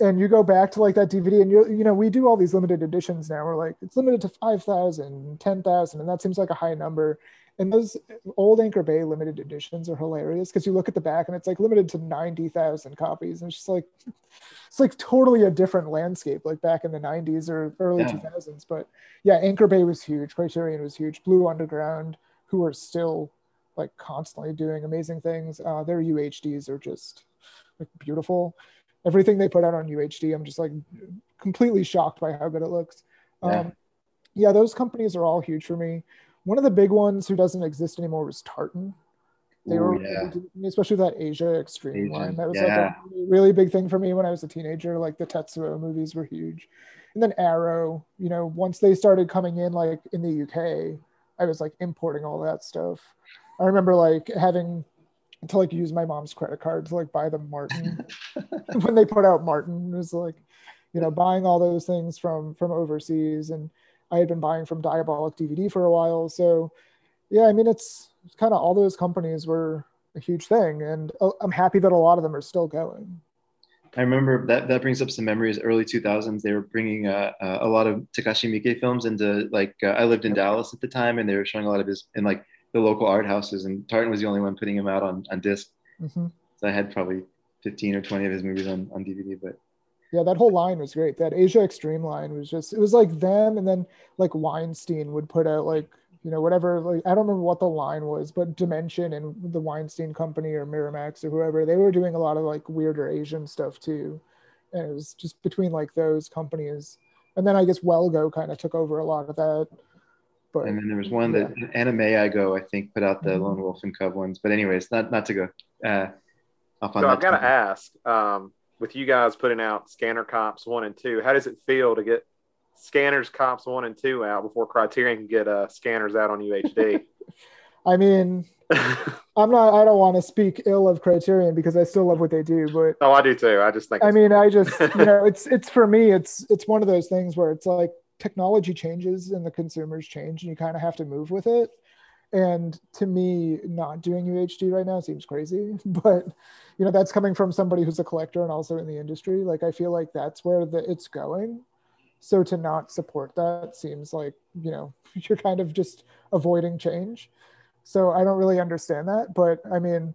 and you go back to like that D V D, and you you know, we do all these limited editions now. We're like, it's limited to five thousand, ten thousand, and that seems like a high number. And those old Anchor Bay limited editions are hilarious, because you look at the back and it's like limited to ninety thousand copies. And it's just like, it's like totally a different landscape, like back in the nineties or early yeah. two thousands. But yeah, Anchor Bay was huge. Criterion was huge. Blue Underground, who are still like constantly doing amazing things. Uh, their U H Ds are just like beautiful. Everything they put out on U H D, I'm just like completely shocked by how good it looks. Yeah. Um, yeah, those companies are all huge for me. One of the big ones who doesn't exist anymore was Tartan. They Ooh, were, yeah. especially that Asia Extreme Asian. line. That was yeah. like a really, really big thing for me when I was a teenager. Like the Tetsuo movies were huge. And then Arrow, you know, once they started coming in, like in the U K, I was like importing all that stuff. I remember like having to like use my mom's credit card to like buy them Martin. When they put out Martin, it was like, you know, buying all those things from from overseas. And I had been buying from Diabolic D V D for a while. So yeah, I mean, it's, it's kind of all those companies were a huge thing, and I'm happy that a lot of them are still going. I remember that that brings up some memories. Early two thousands, they were bringing uh, uh, a lot of Takashi Miike films into like, uh, I lived in Dallas at the time, and they were showing a lot of his in like the local art houses, and Tartan was the only one putting him out on, on disc. Mm-hmm. So I had probably fifteen or twenty of his movies on, on D V D, but. Yeah, that whole line was great. That Asia Extreme line was just, it was like them, and then like Weinstein would put out like, you know, whatever, like, I don't remember what the line was, but Dimension and the Weinstein Company or Miramax or whoever, they were doing a lot of like weirder Asian stuff too. And it was just between like those companies. And then I guess Welgo kind of took over a lot of that. But, and then there was one that yeah. Anime I Go, I think, put out the mm-hmm. Lone Wolf and Cub ones. But anyways, not not to go. Uh, I'll find so I've got to ask, um, with you guys putting out Scanner Cops one and two, how does it feel to get Scanners Cops one and two out before Criterion can get uh, Scanners out on U H D? I mean, I'm not, I don't want to speak ill of Criterion because I still love what they do. But oh, I do too. I just think. I mean, I just, you know, it's it's for me, it's it's one of those things where it's like, technology changes and the consumers change, and you kind of have to move with it. And to me, not doing U H D right now seems crazy, but you know, that's coming from somebody who's a collector and also in the industry. Like, I feel like that's where the, it's going. So to not support that seems like, you know, you're kind of just avoiding change. So I don't really understand that, but I mean,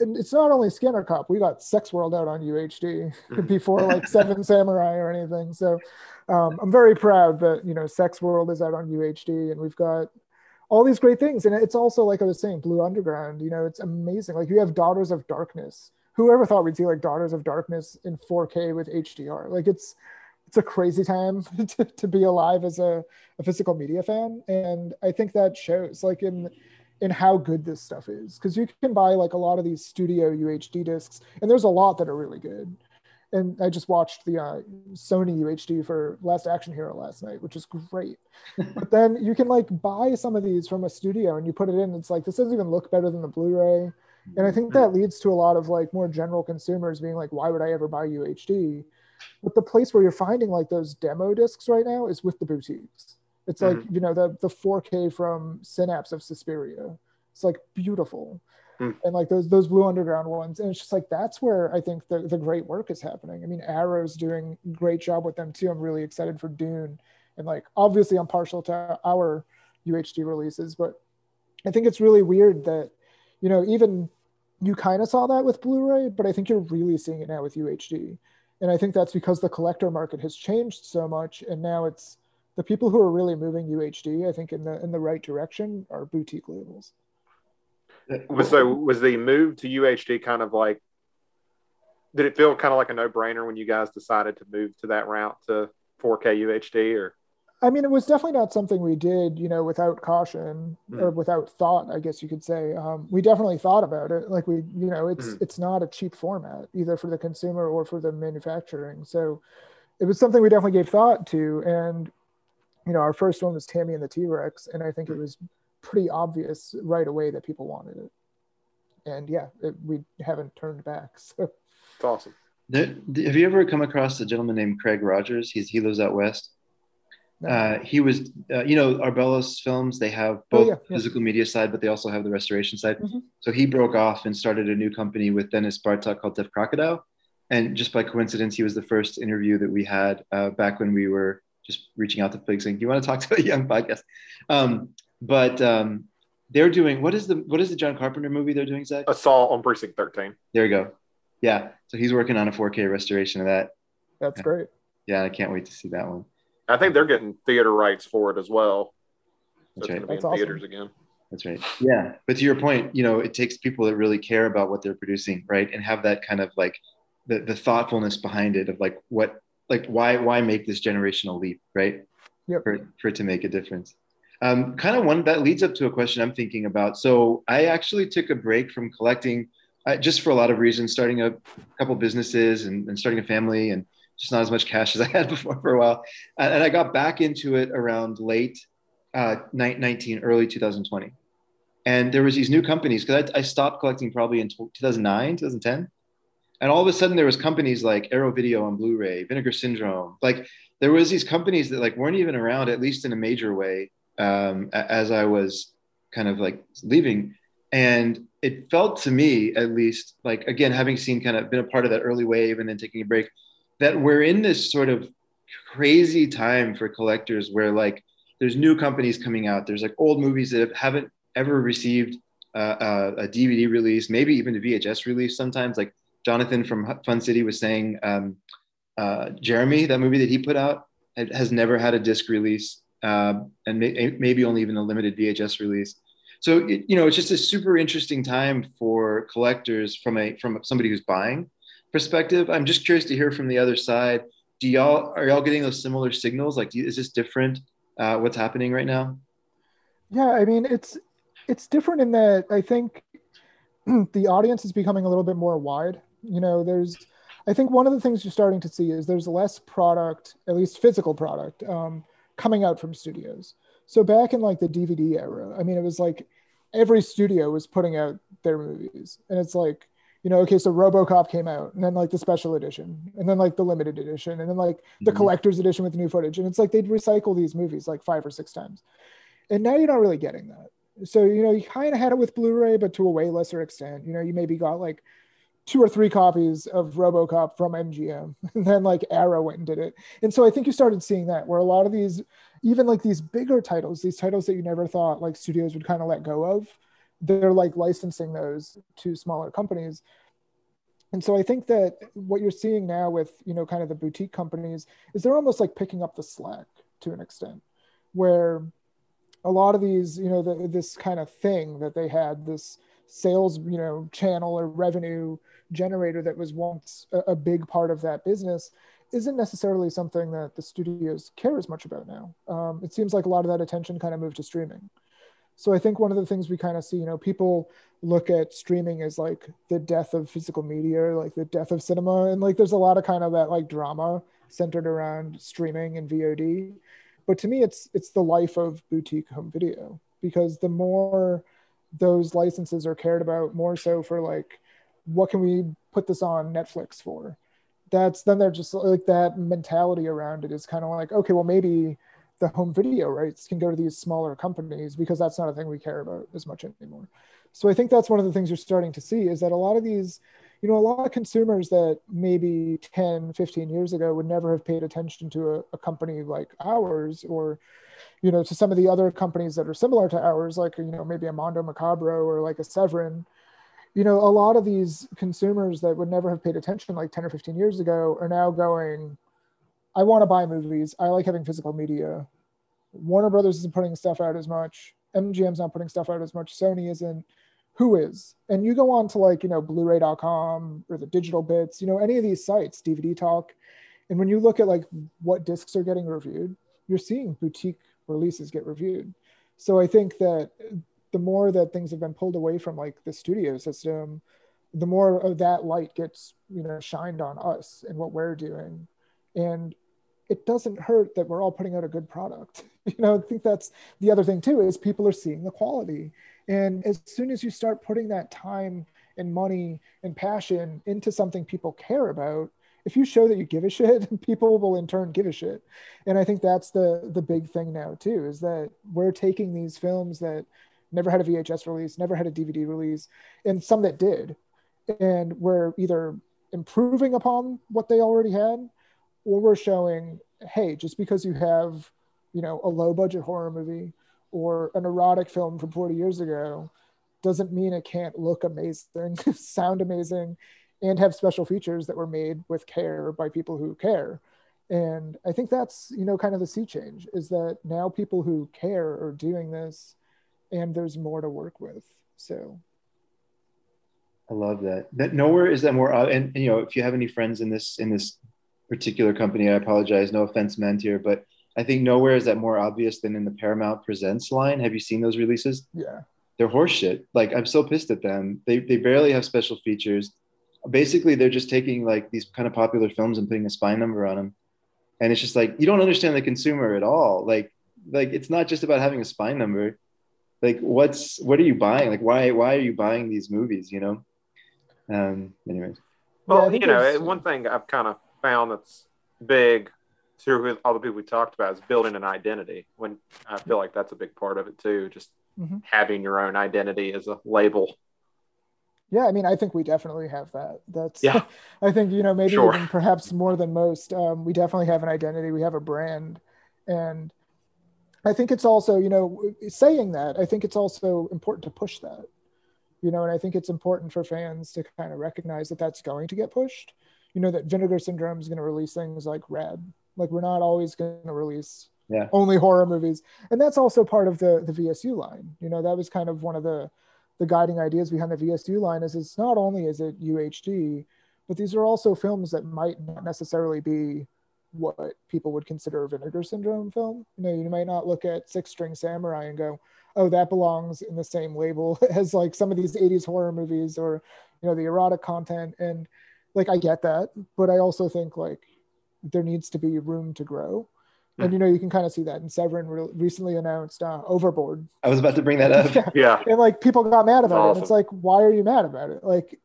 and it's not only Scanner Cop. We got Sex World out on U H D before like Seven Samurai or anything. So um, I'm very proud that, you know, Sex World is out on U H D, and we've got all these great things. And it's also, like I was saying, Blue Underground, you know, it's amazing. Like, you have Daughters of Darkness. Whoever thought we'd see like Daughters of Darkness in four K with H D R? Like, it's it's a crazy time to, to be alive as a, a physical media fan. And I think that shows, like, in in how good this stuff is, because you can buy like a lot of these studio U H D discs, and there's a lot that are really good. And I just watched the uh, Sony U H D for Last Action Hero last night, which is great. But then you can like buy some of these from a studio and you put it in, it's like, this doesn't even look better than the Blu-ray. And I think that leads to a lot of like more general consumers being like, why would I ever buy U H D? But the place where you're finding like those demo discs right now is with the boutiques. It's like, mm-hmm. you know, the, the four K from Synapse of Suspiria. It's like beautiful. Mm. And like those those Blue Underground ones. And it's just like, that's where I think the, the great work is happening. I mean, Arrow's doing a great job with them too. I'm really excited for Dune. And like, obviously I'm partial to our U H D releases, but I think it's really weird that, you know, even you kind of saw that with Blu-ray, but I think you're really seeing it now with U H D. And I think that's because the collector market has changed so much. And now it's, the people who are really moving U H D, I think, in the in the right direction are boutique labels. So was the move to U H D kind of like, did it feel kind of like a no-brainer when you guys decided to move to that route to four K U H D? Or, I mean, it was definitely not something we did, you know, without caution mm-hmm. or without thought, I guess you could say. Um, we definitely thought about it. Like, we, you know, it's mm-hmm. it's not a cheap format either for the consumer or for the manufacturing. So it was something we definitely gave thought to. And you know, our first one was Tammy and the T-Rex, and I think it was pretty obvious right away that people wanted it. And yeah, it, we haven't turned back. So it's awesome. There, have you ever come across a gentleman named Craig Rogers? He's he lives out west. Uh, he was, uh, you know, Arbelo's films. They have both oh, yeah, yeah. physical media side, but they also have the restoration side. Mm-hmm. So he broke off and started a new company with Dennis Bartok called Deaf Crocodile. And just by coincidence, he was the first interview that we had uh, back when we were just reaching out to folks saying, do you want to talk to a young podcast? Um, but um, they're doing, what is the what is the John Carpenter movie they're doing, Zach? Assault on Precinct thirteen. There you go. Yeah. So he's working on a four K restoration of that. That's yeah. great. Yeah, I can't wait to see that one. I think they're getting theater rights for it as well. So That's it's right. going to be That's in awesome. theaters again. That's right. Yeah. But to your point, you know, it takes people that really care about what they're producing, right? And have that kind of like the, the thoughtfulness behind it of like what, like why why make this generational leap, right? Yep. For, for it to make a difference. Um, kind of one that leads up to a question I'm thinking about. So I actually took a break from collecting uh, just for a lot of reasons, starting a couple businesses and, and starting a family and just not as much cash as I had before for a while. And, and I got back into it around late uh, nineteen, early two thousand twenty. And there was these new companies because I, I stopped collecting probably in two thousand nine, two thousand ten. And all of a sudden there was companies like Arrow Video on Blu-ray, Vinegar Syndrome. Like there was these companies that like weren't even around, at least in a major way, um, as I was kind of like leaving. And it felt to me, at least, like, again, having seen kind of been a part of that early wave and then taking a break, that we're in this sort of crazy time for collectors where like there's new companies coming out. There's like old movies that haven't ever received uh, a D V D release, maybe even a V H S release sometimes. Like Jonathan from Fun City was saying, um, uh, Jeremy, that movie that he put out, has never had a disc release uh, and may, maybe only even a limited V H S release. So, it, you know, it's just a super interesting time for collectors from a from somebody who's buying perspective. I'm just curious to hear from the other side. Do y'all, are y'all getting those similar signals? Like, do you, is this different? Uh, what's happening right now? Yeah, I mean, it's it's different in that I think the audience is becoming a little bit more wide. You know, there's, I think one of the things you're starting to see is there's less product, at least physical product, um, coming out from studios. So back in like the D V D era, I mean, it was like every studio was putting out their movies. And it's like, you know, okay, so RoboCop came out and then like the special edition and then like the limited edition and then like the mm-hmm. collector's edition with new footage. And it's like, they'd recycle these movies like five or six times. And now you're not really getting that. So, you know, you kind of had it with Blu-ray, but to a way lesser extent. You know, you maybe got like two or three copies of RoboCop from M G M, and then like Arrow went and did it. And so I think you started seeing that where a lot of these, even like these bigger titles, these titles that you never thought like studios would kind of let go of, they're like licensing those to smaller companies. And so I think that what you're seeing now with, you know, kind of the boutique companies is they're almost like picking up the slack to an extent, where a lot of these, you know, the, this kind of thing that they had, this sales, you know, channel or revenue generator that was once a, a big part of that business, isn't necessarily something that the studios care as much about now. Um, it seems like a lot of that attention kind of moved to streaming. So I think one of the things we kind of see, you know, people look at streaming as like the death of physical media, like the death of cinema. And like, there's a lot of kind of that like drama centered around streaming and V O D. But to me, it's it's the life of boutique home video, because the more those licenses are cared about, more so for like, what can we put this on Netflix for? That's then they're just like, that mentality around it is kind of like, okay, well, maybe the home video rights can go to these smaller companies, because that's not a thing we care about as much anymore. So I think that's one of the things you're starting to see, is that a lot of these, you know, a lot of consumers that maybe ten, fifteen years ago would never have paid attention to a, a company like ours, or, you know, to some of the other companies that are similar to ours, like, you know, maybe a Mondo Macabro or like a Severin. You know, a lot of these consumers that would never have paid attention like ten or fifteen years ago are now going, I want to buy movies. I like having physical media. Warner Brothers isn't putting stuff out as much. M G M's not putting stuff out as much. Sony isn't. Who is? And you go on to like, you know, Blu-ray dot com or the Digital Bits, you know, any of these sites, D V D Talk. And when you look at like what discs are getting reviewed, you're seeing boutique releases get reviewed. So I think that the more that things have been pulled away from like the studio system, the more of that light gets, you know, shined on us and what we're doing. And it doesn't hurt that we're all putting out a good product. You know, I think that's the other thing too, is people are seeing the quality. And as soon as you start putting that time and money and passion into something people care about, if you show that you give a shit, people will in turn give a shit. And I think that's the the big thing now too, is that we're taking these films that never had a V H S release, never had a D V D release, and some that did. And we're either improving upon what they already had, or we're showing, hey, just because you have, you know, a low budget horror movie or an erotic film from forty years ago doesn't mean it can't look amazing, sound amazing, and have special features that were made with care by people who care. And I think that's, you know, kind of the sea change, is that now people who care are doing this, and there's more to work with. So I love that. That nowhere is that more, uh, and, and you know, if you have any friends in this in this particular company, I apologize, no offense meant here, but I think nowhere is that more obvious than in the Paramount Presents line. Have you seen those releases? Yeah. They're horseshit. Like, I'm so pissed at them. They they barely have special features. Basically, they're just taking like these kind of popular films and putting a spine number on them. And it's just like, you don't understand the consumer at all. Like, like it's not just about having a spine number. Like, what's, what are you buying? Like, why, why are you buying these movies, you know? Um, anyways. Well, yeah, you know, one thing I've kind of found that's big through all the people we talked about is building an identity. When I feel like that's a big part of it too, just mm-hmm. having your own identity as a label. Yeah, I mean, I think we definitely have that. That's yeah. I think, you know, maybe sure. even perhaps more than most, um, we definitely have an identity. We have a brand. And I think it's also, you know, saying that, I think it's also important to push that, you know, and I think it's important for fans to kind of recognize that that's going to get pushed. You know, that Vinegar Syndrome is going to release things like Rad. Like, we're not always going to release yeah. only horror movies. And that's also part of the, the V S U line. You know, that was kind of one of the, the guiding ideas behind the V S U line, is it's not only is it U H D, but these are also films that might not necessarily be what people would consider a Vinegar Syndrome film. You know, you might not look at Six String Samurai and go, oh, that belongs in the same label as like some of these eighties horror movies or, you know, the erotic content. And like, I get that, but I also think like there needs to be room to grow. And, you know, you can kind of see that. And Severin re- recently announced uh, Overboard. I was about to bring that up. yeah. yeah. And like, people got mad about awesome. it. It's like, why are you mad about it? Like,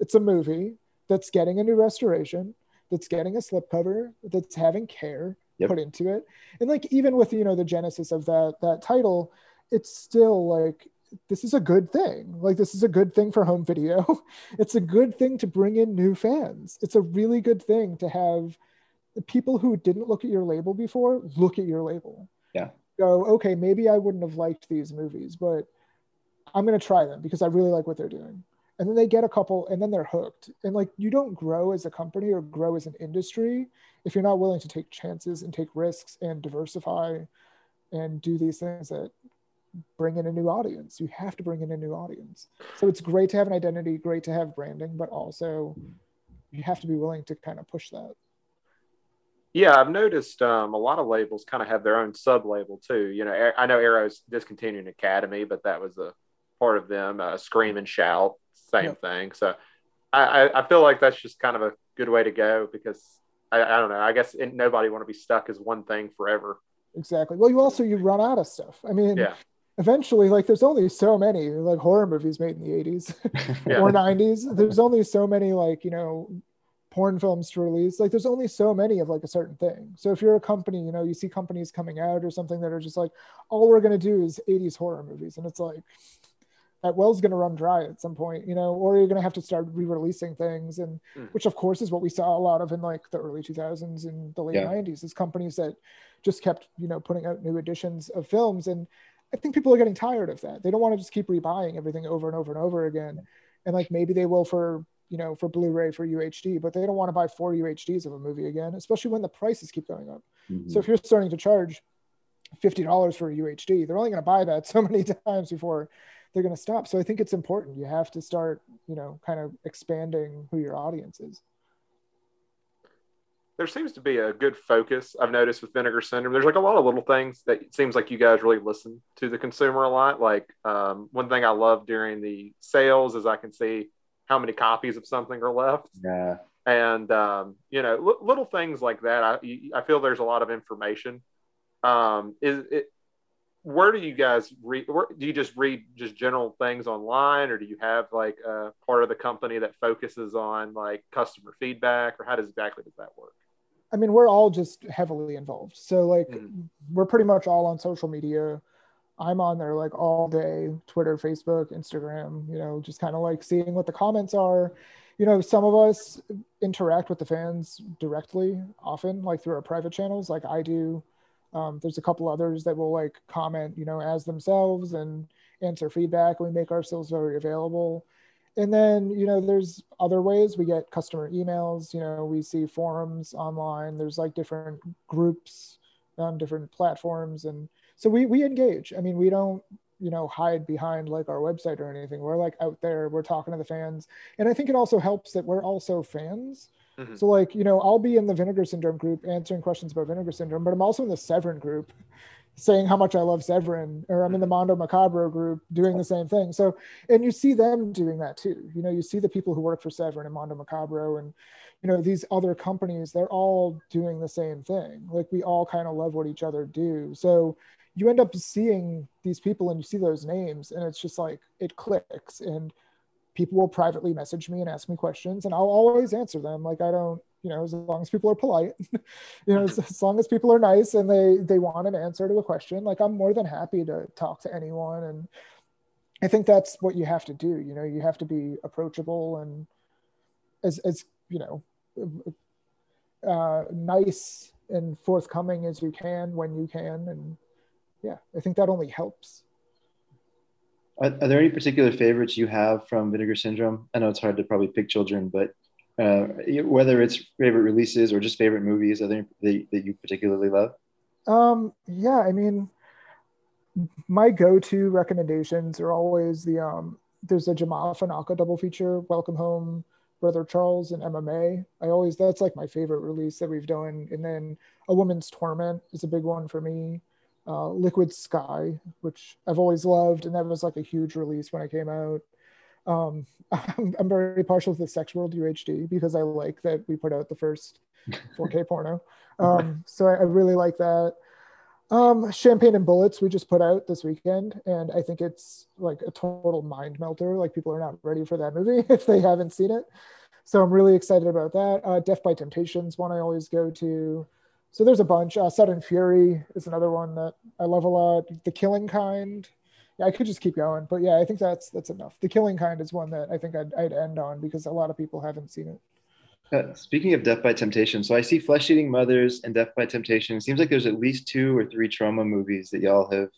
it's a movie that's getting a new restoration, that's getting a slipcover, that's having care yep. put into it. And like, even with, you know, the genesis of that that title, it's still like, this is a good thing. Like, this is a good thing for home video. It's a good thing to bring in new fans. It's a really good thing to have the people who didn't look at your label before look at your label. Yeah. Go, okay, maybe I wouldn't have liked these movies, but I'm going to try them because I really like what they're doing. And then they get a couple and then they're hooked. And like, you don't grow as a company or grow as an industry if you're not willing to take chances and take risks and diversify and do these things that bring in a new audience. You have to bring in a new audience. So it's great to have an identity, great to have branding, but also you have to be willing to kind of push that. Yeah, I've noticed um, a lot of labels kind of have their own sub-label too. You know, I know Arrow's discontinuing Academy, but that was a part of them. Uh, Scream and Shout, same yep. thing. So I, I feel like that's just kind of a good way to go because I, I don't know. I guess nobody want to be stuck as one thing forever. Exactly. Well, you also you run out of stuff. I mean, yeah. eventually, like there's only so many like horror movies made in the eighties yeah. or nineties. There's only so many like, you know, porn films to release. Like there's only so many of like a certain thing. So if you're a company, you know, you see companies coming out or something that are just like, all we're going to do is eighties horror movies. And it's like, that well's going to run dry at some point, you know, or you're going to have to start re-releasing things. And mm. which of course is what we saw a lot of in like the early two thousands and the late yeah. nineties is companies that just kept, you know, putting out new editions of films. And I think people are getting tired of that. They don't want to just keep rebuying everything over and over and over again. And like, maybe they will for, you know, for Blu-ray, for U H D, but they don't want to buy four U H Ds of a movie again, especially when the prices keep going up. Mm-hmm. So if you're starting to charge fifty dollars for a U H D, they're only going to buy that so many times before they're going to stop. So I think it's important. You have to start, you know, kind of expanding who your audience is. There seems to be a good focus, I've noticed, with Vinegar Syndrome. There's like a lot of little things that it seems like you guys really listen to the consumer a lot. Like um, one thing I love during the sales is I can see how many copies of something are left. Yeah. And, um, you know, l- little things like that. I, I feel there's a lot of information. Um, is it, where do you guys read? Do you just read just general things online, or do you have like a part of the company that focuses on like customer feedback, or how does exactly does that work? I mean, we're all just heavily involved. So like mm-hmm. we're pretty much all on social media. I'm on there like all day, Twitter, Facebook, Instagram, you know, just kind of like seeing what the comments are. You know, some of us interact with the fans directly often, like through our private channels, like I do. Um, there's a couple others that will like comment, you know, as themselves and answer feedback. We make ourselves very available. And then, you know, there's other ways. We get customer emails, you know, we see forums online. There's like different groups on different platforms. And so we we engage. I mean, we don't, you know, hide behind like our website or anything. We're like out there, we're talking to the fans. And I think it also helps that we're also fans. Mm-hmm. So like, you know, I'll be in the Vinegar Syndrome group answering questions about Vinegar Syndrome, but I'm also in the Severin group saying how much I love Severin, or I'm in the Mondo Macabro group doing the same thing. So, and you see them doing that too. You know, you see the people who work for Severin and Mondo Macabro and, you know, these other companies, they're all doing the same thing. Like we all kind of love what each other do. So you end up seeing these people and you see those names and it's just like, it clicks, and people will privately message me and ask me questions, and I'll always answer them. Like I don't, you know, as long as people are polite, you know, as, as long as people are nice and they they want an answer to a question, like I'm more than happy to talk to anyone. And I think that's what you have to do. You know, you have to be approachable and as as you know, uh, nice and forthcoming as you can when you can. And yeah, I think that only helps. Are there any particular favorites you have from Vinegar Syndrome? I know it's hard to probably pick children, but uh, whether it's favorite releases or just favorite movies, are there any that you particularly love? Um, yeah, I mean, my go-to recommendations are always the, um, there's a Jamal Fanaka double feature, Welcome Home, Brother Charles, and M M A. I always, that's like my favorite release that we've done. And then A Woman's Torment is a big one for me. Uh, Liquid Sky, which I've always loved, and that was like a huge release when it came out. Um, I'm, I'm very partial to the Sex World U H D because I like that we put out the first four K porno. Um, so I, I really like that. Um, Champagne and Bullets we just put out this weekend, and I think it's like a total mind melter. Like people are not ready for that movie if they haven't seen it. So I'm really excited about that. Uh, Death by Temptation is one I always go to. So there's a bunch. Uh, Sudden Fury is another one that I love a lot. The Killing Kind. Yeah, I could just keep going, but yeah, I think that's that's enough. The Killing Kind is one that I think I'd, I'd end on because a lot of people haven't seen it. Uh, speaking of Death by Temptation, so I see Flesh Eating Mothers and Death by Temptation. It seems like there's at least two or three trauma movies that y'all have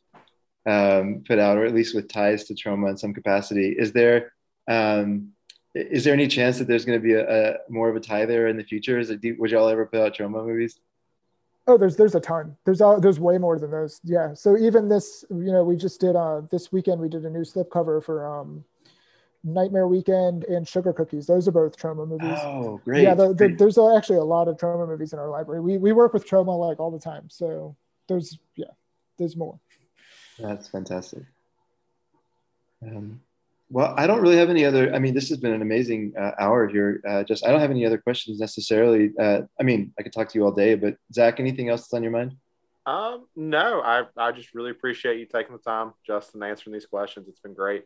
um, put out, or at least with ties to trauma in some capacity. Is there um, is there any chance that there's going to be a, a more of a tie there in the future? Is it, would y'all ever put out trauma movies? Oh, there's there's a ton. There's all, there's way more than those. Yeah. So even this, you know, we just did uh, this weekend. We did a new slipcover for um, Nightmare Weekend and Sugar Cookies. Those are both trauma movies. Oh, great. Yeah. The, the, there's actually a lot of trauma movies in our library. We we work with trauma like all the time. So there's yeah, there's more. That's fantastic. Um, well, I don't really have any other. I mean, this has been an amazing uh, hour here. Uh, just I don't have any other questions necessarily. Uh, I mean, I could talk to you all day, but Zach, anything else that's on your mind? Um, no, I I just really appreciate you taking the time, Justin, answering these questions. It's been great.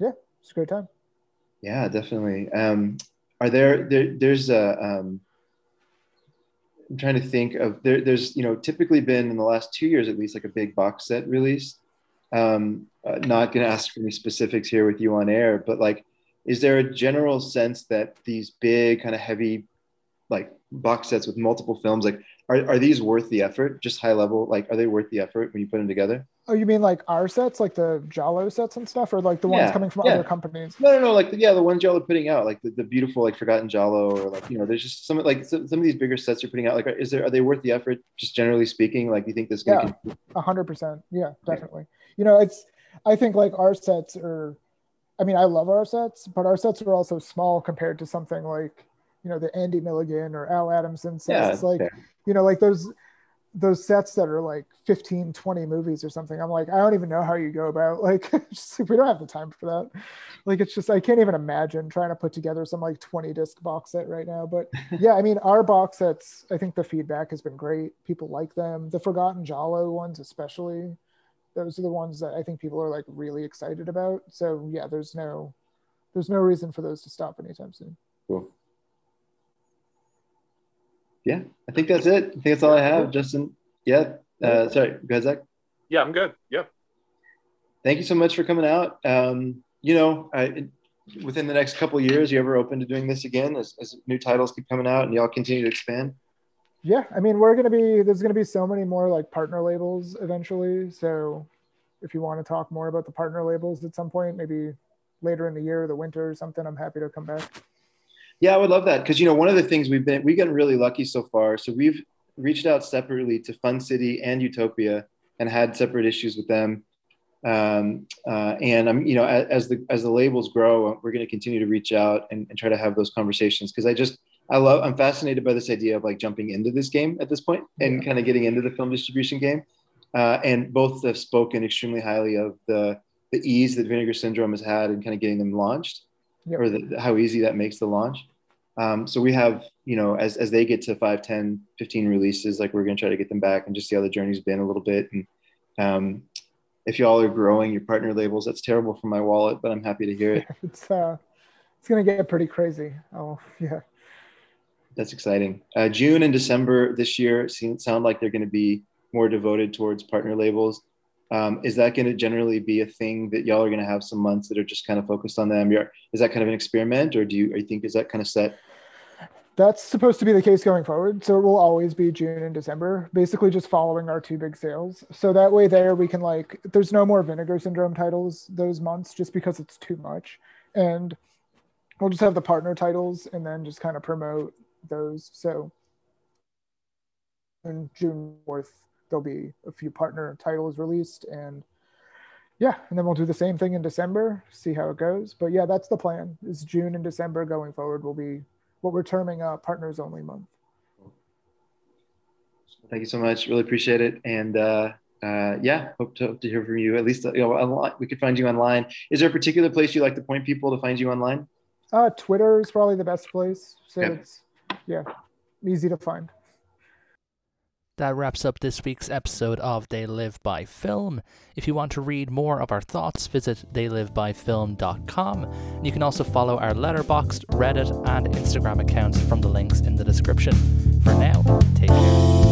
Yeah, it's a great time. Yeah, definitely. Um, are there there there's a um, I'm trying to think of there there's you know typically been in the last two years at least like a big box set release. Um, uh, not going to ask for any specifics here with you on air, but like, is there a general sense that these big kind of heavy, like box sets with multiple films, like are, are these worth the effort? Just high level, like are they worth the effort when you put them together? Oh, you mean like our sets, like the Jallo sets and stuff, or like the yeah, ones coming from yeah. other companies? No, no, no, like the, yeah, the ones y'all are putting out, like the, the beautiful, like Forgotten Jallo, or like you know, there's just some like some, some of these bigger sets you're putting out. Like, is there are they worth the effort? Just generally speaking, like do you think this? Yeah, a hundred percent. Yeah, definitely. Yeah. You know, it's, I think like our sets are, I mean, I love our sets, but our sets are also small compared to something like, you know, the Andy Milligan or Al Adamson sets. Yeah, it's like, fair. You know, like those, those sets that are like fifteen, twenty movies or something. I'm like, I don't even know how you go about like, just, we don't have the time for that. Like, it's just, I can't even imagine trying to put together some like twenty disc box set right now. But yeah, I mean, our box sets, I think the feedback has been great. People like them. The Forgotten Jallo ones, especially. Those are the ones that I think people are like really excited about. So yeah, there's no, there's no reason for those to stop anytime soon. Cool. Yeah, I think that's it. I think that's all I have, Justin. Yeah, uh, sorry, go ahead, Zach. Yeah, I'm good, yeah. Thank you so much for coming out. Um, you know, I, within the next couple of years, you ever open to doing this again as, as new titles keep coming out and y'all continue to expand? Yeah, I mean, we're gonna be, there's gonna be so many more like partner labels eventually. So if you wanna talk more about the partner labels at some point, maybe later in the year or the winter or something, I'm happy to come back. Yeah, I would love that. Because, you know, one of the things we've been, we've gotten really lucky so far. So we've reached out separately to Fun City and Utopia and had separate issues with them. Um, uh, and, um, you know, as, as the as the labels grow, we're going to continue to reach out and, and try to have those conversations. Because I just, I love, I'm fascinated by this idea of like jumping into this game at this point and yeah. kind of getting into the film distribution game. Uh, and both have spoken extremely highly of the, the ease that Vinegar Syndrome has had in kind of getting them launched. Yep. Or the, how easy that makes the launch. Um, so we have, you know, as, as they get to five, ten, fifteen releases, like we're going to try to get them back and just see how the journey's been a little bit. And um, if y'all are growing your partner labels, that's terrible for my wallet, but I'm happy to hear it. It's, uh, it's going to get pretty crazy. Oh, yeah. That's exciting. Uh, June and December this year seem, sound like they're going to be more devoted towards partner labels. Um, is that going to generally be a thing that y'all are going to have some months that are just kind of focused on them? You're, is that kind of an experiment, or do you, or you think is that kind of set? That's supposed to be the case going forward. So it will always be June and December, basically just following our two big sales. So that way there we can like, there's no more Vinegar Syndrome titles those months just because it's too much. And we'll just have the partner titles and then just kind of promote those. So on June fourth. There'll be a few partner titles released, and yeah, and then we'll do the same thing in December, see how it goes. But yeah, that's the plan, is June and December going forward will be what we're terming a partners only month. Thank you so much, really appreciate it. And uh, uh, yeah, hope to, hope to hear from you, at least you know, we could find you online. Is there a particular place you like to point people to find you online? Uh, Twitter is probably the best place, so okay. It's yeah, easy to find. That wraps up this week's episode of They Live By Film. If you want to read more of our thoughts, visit they live by film dot com. And you can also follow our Letterboxd, Reddit, and Instagram accounts from the links in the description. For now, take care.